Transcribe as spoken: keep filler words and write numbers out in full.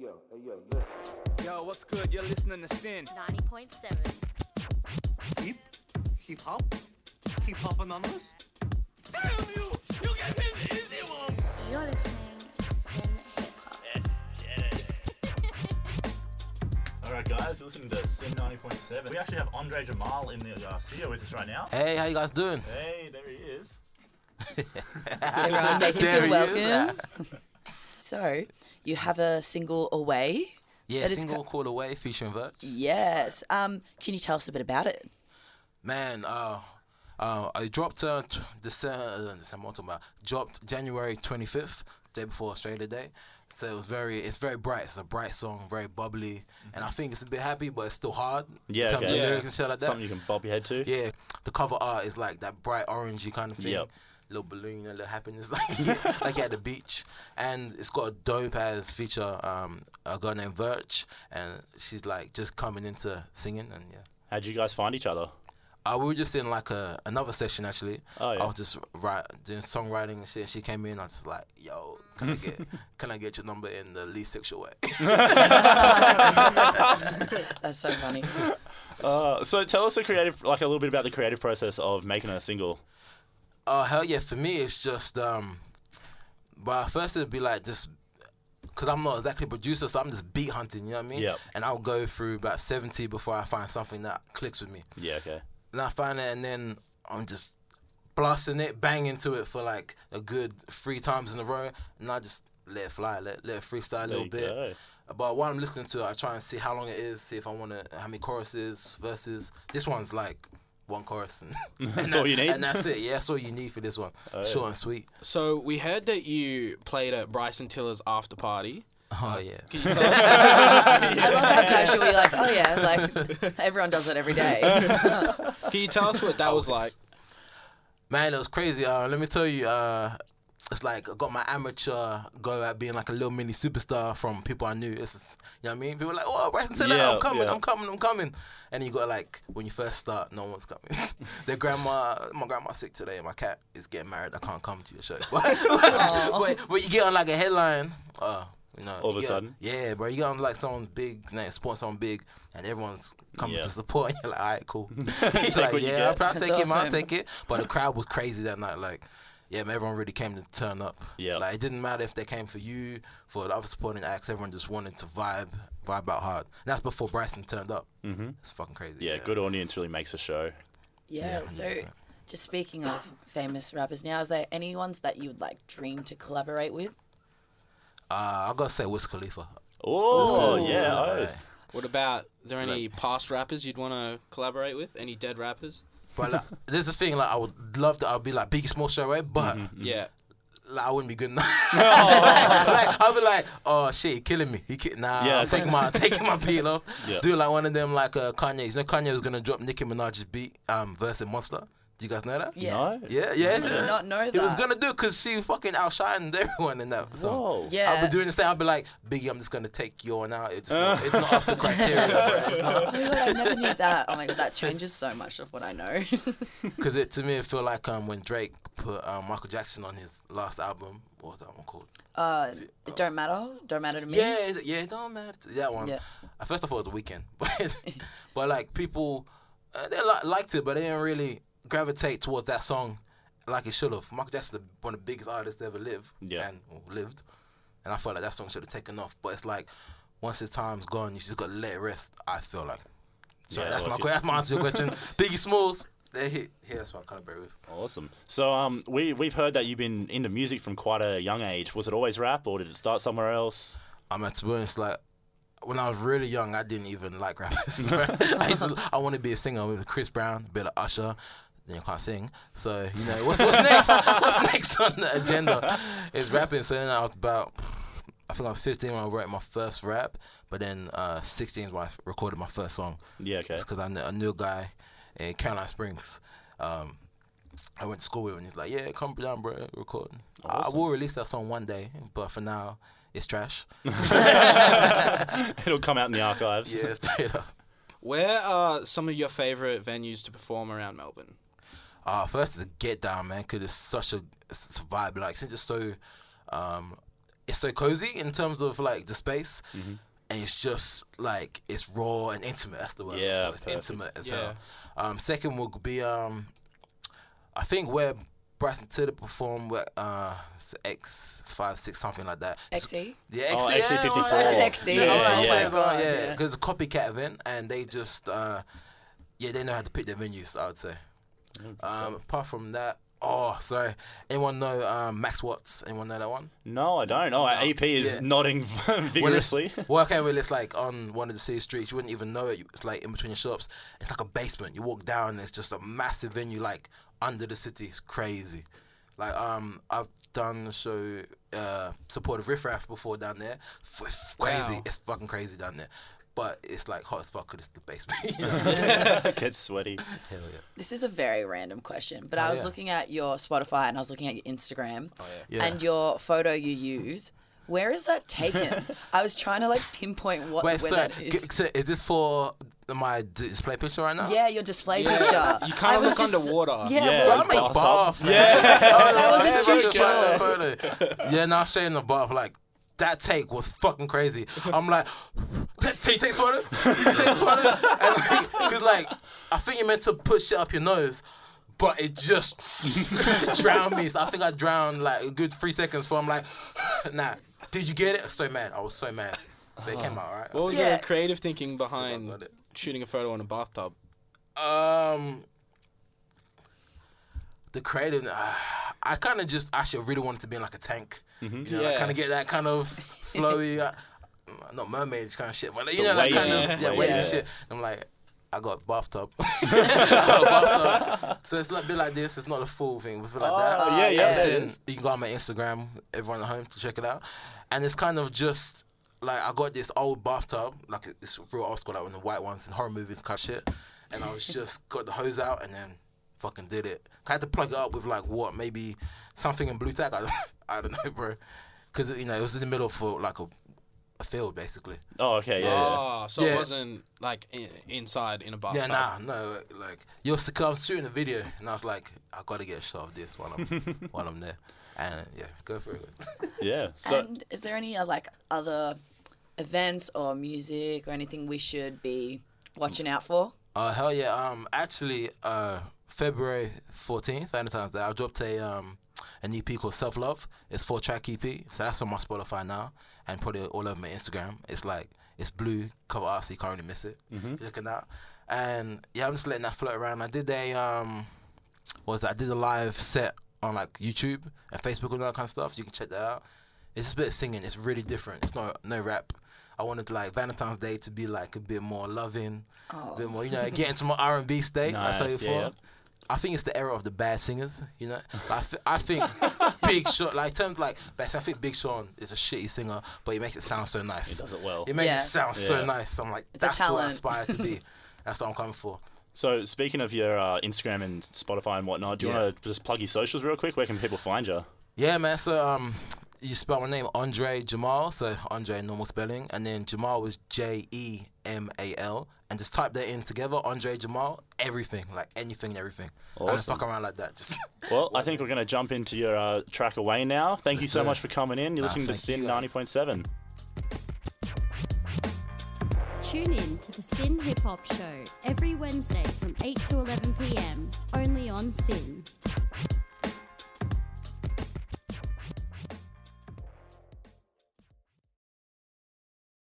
hey, yo, hey, yo, listen. Yo, what's good? You're listening to SYN. ninety point seven. Hip? Hip hop? Hip hop anonymous? Damn you! You get an easy one! You're listening to SYN Hip Hop. Let's get it. Alright guys, you're listening to SYN ninety point seven. We actually have Andre Jamal in the uh, studio with us right now. Hey, how you guys doing? Hey, there he is. Everyone, make him feel welcome. So, you have a single Away. Yeah, a single called Away featuring Virch. Yes. Um, can you tell us a bit about it? Man, uh, uh, I dropped uh, December, December, dropped January twenty-fifth, day before Australia Day. So it was very, it's very bright. It's a bright song, very bubbly, mm-hmm. and I think it's a bit happy, but it's still hard. Yeah, in terms okay. of yeah. lyrics and shit like that. Something you can bob your head to. Yeah, the cover art is like that bright orangey kind of thing. Yep. Little balloon, a little happiness, like like at the beach, and it's got a dope ass feature. Um, a girl named Virch, and she's like just coming into singing, and yeah. How'd you guys find each other? Uh, we were just in like a another session actually. Oh, yeah. I was just write, doing songwriting and shit. She came in. I was just like, "Yo, can I get can I get your number in the least sexual way?" That's so funny. Uh, so tell us a creative, like a little bit about the creative process of making a single. Oh uh, hell yeah! For me, it's just. Um, but first it'd be like just. Because I'm not exactly a producer, so I'm just beat hunting. You know what I mean? Yeah. And I'll go through about seventy before I find something that clicks with me. Yeah. Okay. And I find it, and then I'm just blasting it, banging to it for like a good three times in a row, and I just let it fly, let, let it freestyle a little bit. Go. But while I'm listening to it, I try and see how long it is, see if I want to, how many choruses, verses. This one's like one chorus. And, and that's that, all you need? And that's it, yeah, that's all you need for this one. Oh, short yeah. and sweet. So we heard that you played at Bryson Tiller's after party. Oh, yeah. Can you tell us? I love how casually you're like, oh, yeah, like everyone does it every day. Can you tell us what that was like? Man, it was crazy. Uh, let me tell you, uh, it's like I got my amateur go at being like a little mini superstar from people I knew. It's just, you know what I mean? People were like, oh, Bryson Tiller, yeah, I'm coming, yeah. I'm coming, I'm coming. And you got like, when you first start, no one's coming. Their grandma, my grandma's sick today, my cat is getting married, I can't come to your show. But, but, but you get on like a headline, uh, you know, all of a sudden, yeah, bro. You got like someone big, you know, support someone big, and everyone's coming yeah. to support. And you're like, all right, cool. Like, like yeah, I'll probably take it, I'll take it. But the crowd was crazy that night. Like, yeah, everyone really came to turn up. Yeah, like it didn't matter if they came for you, for the other supporting acts. Everyone just wanted to vibe, vibe out hard. And that's before Bryson turned up. Mm-hmm. It's fucking crazy. Yeah, yeah, good audience really makes a show. Yeah, yeah, so. Just speaking of famous rappers now, is there any ones that you would like dream to collaborate with? Uh, I gotta say Wiz Khalifa. Oh yeah. Oath. What about? Is there any like, past rappers you'd want to collaborate with? Any dead rappers? But like, there's the thing. Like I would love to. I'd be like Biggie Smalls straight away, but mm-hmm. yeah, like, I wouldn't be good enough. Oh. Like I'd be like, oh shit, he killing me. He kidding. Nah, yeah, I'm taking my taking my peel off. Yeah. Do like one of them like uh, Kanye. You know Kanye was gonna drop Nicki Minaj's beat um versus Monster. You guys know that? Yeah. No. Yeah, yeah. I did not know that. It was going to do because she fucking outshined everyone in that. So whoa. Yeah. I'll be doing the same. I'll be like, Biggie, I'm just going to take you on out. It's, uh. not, it's not up to criteria. Bro. It's not. Oh my God, I never knew that. Oh my God, that changes so much of what I know. Because it to me, it felt like um, when Drake put um, Michael Jackson on his last album. What was that one called? Uh, it, uh, it don't matter. Don't matter to me. Yeah, yeah, it don't matter. To, that one. Yeah. I first thought it was The Weeknd. But, but like people, uh, they li liked it, but they didn't really gravitate towards that song like it should have. Michael Jackson is one of the biggest artists to ever live yeah. and or lived, and I felt like that song should have taken off. But it's like once his time's gone, you just got to let it rest. I feel like. So yeah, that's my that's my answer to your question. Biggie Smalls, they're here. Yeah, that's what I collaborate with. Awesome. So um, we we've heard that you've been into music from quite a young age. Was it always rap, or did it start somewhere else? I mean, to be honest, like. When I was really young, I didn't even like rappers. I, used to, I wanted to be a singer with Chris Brown, a bit of Usher. Then you can't sing, so you know what's what's next? What's next on the agenda is rapping. So then I was about, I think I was fifteen when I wrote my first rap, but then uh, sixteen is when I recorded my first song. Yeah, okay. Because I, I knew a guy in Caroline Springs. Um, I went to school with him, and he's like, "Yeah, come down, bro, record." Awesome. I, I will release that song one day, but for now. It's trash. It'll come out in the archives. Yeah, straight up. Where are some of your favourite venues to perform around Melbourne? Uh, first is Get Down, man, because it's such a, it's a vibe. Like, it's just so um, it's so cozy in terms of like the space, mm-hmm. and it's just like it's raw and intimate. That's the word. Yeah, it's perfect. Intimate as yeah. hell. Um, second would be um, I think where Bryson Tiller performed with uh, X five six something like that. X C. Yeah, X C Fifty Four. X C. Yeah, yeah. Because it's a copycat event, and they just uh, yeah they know how to pick their venues. I would say. Um, apart from that. Oh, sorry. Anyone know um, Max Watt's? Anyone know that one? No, I don't. Oh, our no. A P is yeah. nodding vigorously. Well, well, okay, well, it's like on one of the city streets. You wouldn't even know it. It's like in between the shops. It's like a basement. You walk down, and it's just a massive venue, like under the city. It's crazy. Like, um, I've done a show, uh, supported Riff Raff before down there. It's crazy. Wow. It's fucking crazy down there. But it's like hot as fuck because it's the basement. You know? Gets sweaty. Hell yeah. This is a very random question, but oh, I was yeah. looking at your Spotify and I was looking at your Instagram oh, yeah. Yeah. and your photo you use. Where is that taken? I was trying to like pinpoint what Wait, where so, that is. So is this for my display picture right now? Yeah, your display yeah. picture. You can't I look just, underwater. Yeah, yeah. Well, I'm in a bath. Yeah, I wasn't too sure. Yeah, no, I stayed in the bath like. That take was fucking crazy. I'm like, take take photo, take photo, because like, I think you're meant to push shit up your nose, but it just drowned me. So I think I drowned like a good three seconds. For I'm like, nah, did you get it? I was so mad. I was so mad. But it came out right. What was yeah. your creative thinking behind shooting a photo in a bathtub? Um, the creative, uh, I kind of just actually really wanted to be in like a tank. Mm-hmm. You know, yeah. like, kind of get that kind of flowy, uh, not mermaid kind of shit, but you know, that like, kind of yeah, wavy yeah. shit. I'm like, I got a bathtub. I got a bathtub. So it's not a bit like this. It's not a full thing. It's a bit like oh, that. Yeah, yeah. Then, you can go on my Instagram, everyone at home, to check it out. And it's kind of just like I got this old bathtub, like this real old school, like one of the white ones in horror movies kind of shit. And I was just got the hose out and then fucking did it. I had to plug it up with like what maybe something in blue tack. I don't know. I don't know, bro, because you know it was in the middle for like a, a field, basically. Oh, okay, yeah. Oh, yeah. so yeah. it wasn't like in, inside in a bar. Yeah, nah, no, like you was I was shooting a video, and I was like, I gotta get a shot of this while I'm while I'm there, and yeah, go for it. Yeah. So, and is there any uh, like other events or music or anything we should be watching out for? Oh uh, hell yeah! Um, actually, uh, February fourteenth, Valentine's Day, I dropped a um. an E P called Self Love. It's four track E P, so that's on my Spotify now, and probably all over my Instagram. It's like it's blue cover art, so you can't really miss it. Mm-hmm. Looking out, and yeah, I'm just letting that float around. I did a um, what was that? I did a live set on like YouTube and Facebook and all that kind of stuff. So you can check that out. It's just a bit of singing. It's really different. It's no no rap. I wanted like Valentine's Day to be like a bit more loving, oh. a bit more you know, get into my R and B state. Nice, I tell you yeah. for. I think it's the era of the bad singers, you know. Like, I, th I think Big Sean, like terms like, I think Big Sean is a shitty singer, but he makes it sound so nice. He does it well. It makes yeah. it sound yeah. so nice. I'm like, it's that's what I aspire to be. That's what I'm coming for. So speaking of your uh, Instagram and Spotify and whatnot, do you yeah. want to just plug your socials real quick? Where can people find you? Yeah, man. So um, you spell my name Andre Jamal, so Andre normal spelling, and then Jamal was J E M A L. And just type that in together, Andre Jamal, everything, like anything and everything. Awesome. I just fuck around like that. Just well, I think we're going to jump into your uh, track Away now. Thank Let's you so much for coming in. You're nah, listening to SYN ninety point seven. Tune in to the SYN Hip Hop Show every Wednesday from eight to eleven p m, only on SYN.